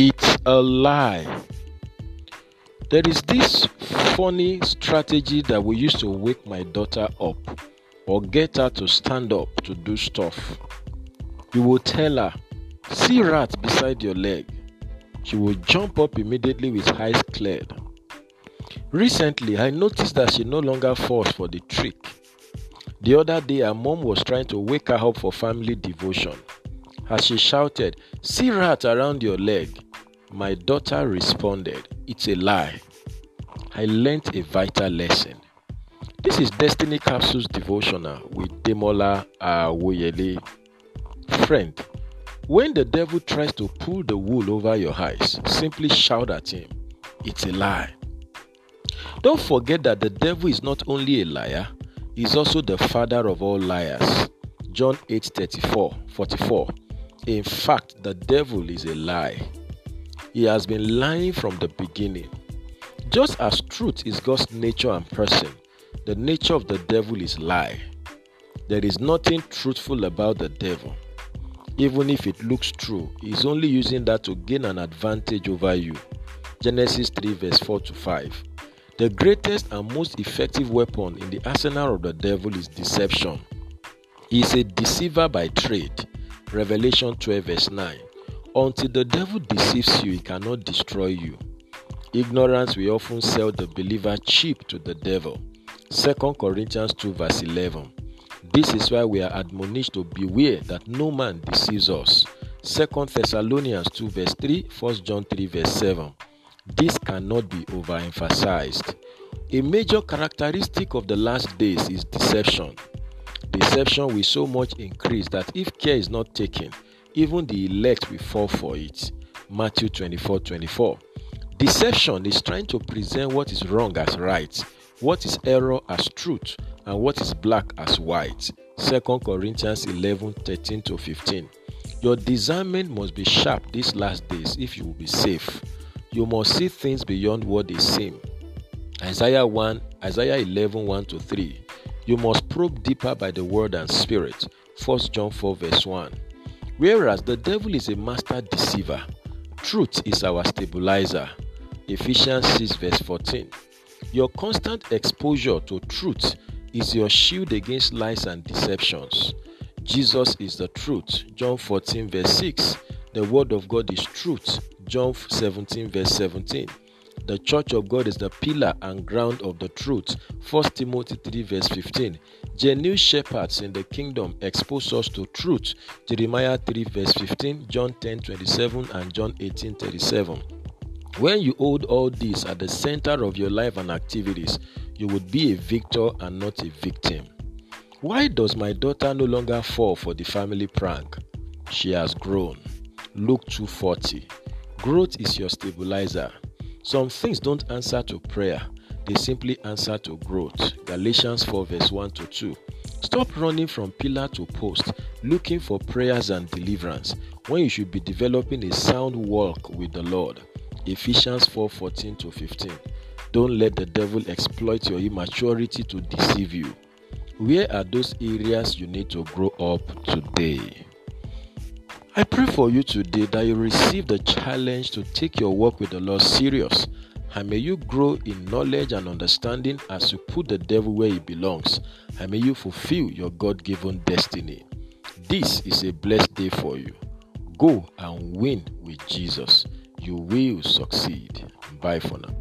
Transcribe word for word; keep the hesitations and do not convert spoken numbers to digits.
It's a lie. There is this funny strategy that we used to wake my daughter up or get her to stand up to do stuff. You will tell her, see rat beside your leg. She will jump up immediately with eyes cleared. Recently, I noticed that she no longer falls for the trick. The other day, her mom was trying to wake her up for family devotion. As she shouted, see rat around your leg, my daughter responded, it's a lie. I learnt a vital lesson. This is Destiny Capsules Devotional with Demola Awoyele. Friend, when the devil tries to pull the wool over your eyes, simply shout at him, it's a lie. Don't forget that the devil is not only a liar, he's also the father of all liars. John eight thirty-four, forty-four. In fact, the devil is a lie. He has been lying from the beginning. Just as truth is God's nature and person, the nature of the devil is lie. There is nothing truthful about the devil. Even if it looks true, he is only using that to gain an advantage over you. Genesis three verse four to five. The greatest and most effective weapon in the arsenal of the devil is deception. He is a deceiver by trade. Revelation twelve verse nine. Until the devil deceives you, he cannot destroy you. Ignorance will often sell the believer cheap to the devil. Second Corinthians two verse eleven. This is why we are admonished to beware that no man deceives us. Second Thessalonians two verse three, First John three verse seven. This cannot be overemphasized. A major characteristic of the last days is deception. Deception will so much increase that if care is not taken, even the elect will fall for it. Matthew twenty-four twenty-four. Deception is trying to present what is wrong as right, what is error as truth, and what is black as white. Second Corinthians eleven thirteen to fifteen. Your discernment must be sharp these last days if you will be safe. You must see things beyond what they seem. Isaiah eleven one to three. You must probe deeper by the word and spirit. First John four verse one. Whereas the devil is a master deceiver, truth is our stabilizer. Ephesians six verse fourteen. Your constant exposure to truth is your shield against lies and deceptions. Jesus is the truth. John fourteen verse six. The word of God is truth. John seventeen verse seventeen. The church of God is the pillar and ground of the truth. First Timothy three verse fifteen. Genuine shepherds in the kingdom expose us to truth. Jeremiah three verse fifteen, John ten twenty-seven, and John eighteen thirty-seven. When you hold all these at the center of your life and activities, you would be a victor and not a victim. Why does my daughter no longer fall for the family prank? She has grown. Luke two forty. Growth is your stabilizer. Some things don't answer to prayer. They simply answer to growth. Galatians four verse one to two. Stop running from pillar to post, looking for prayers and deliverance, when you should be developing a sound walk with the Lord. Ephesians four fourteen to fifteen. Don't let the devil exploit your immaturity to deceive you. Where are those areas you need to grow up today? I pray for you today that you receive the challenge to take your walk with the Lord serious, and may you grow in knowledge and understanding as you put the devil where he belongs, and may you fulfill your God-given destiny. This is a blessed day for you. Go and win with Jesus. You will succeed. Bye for now.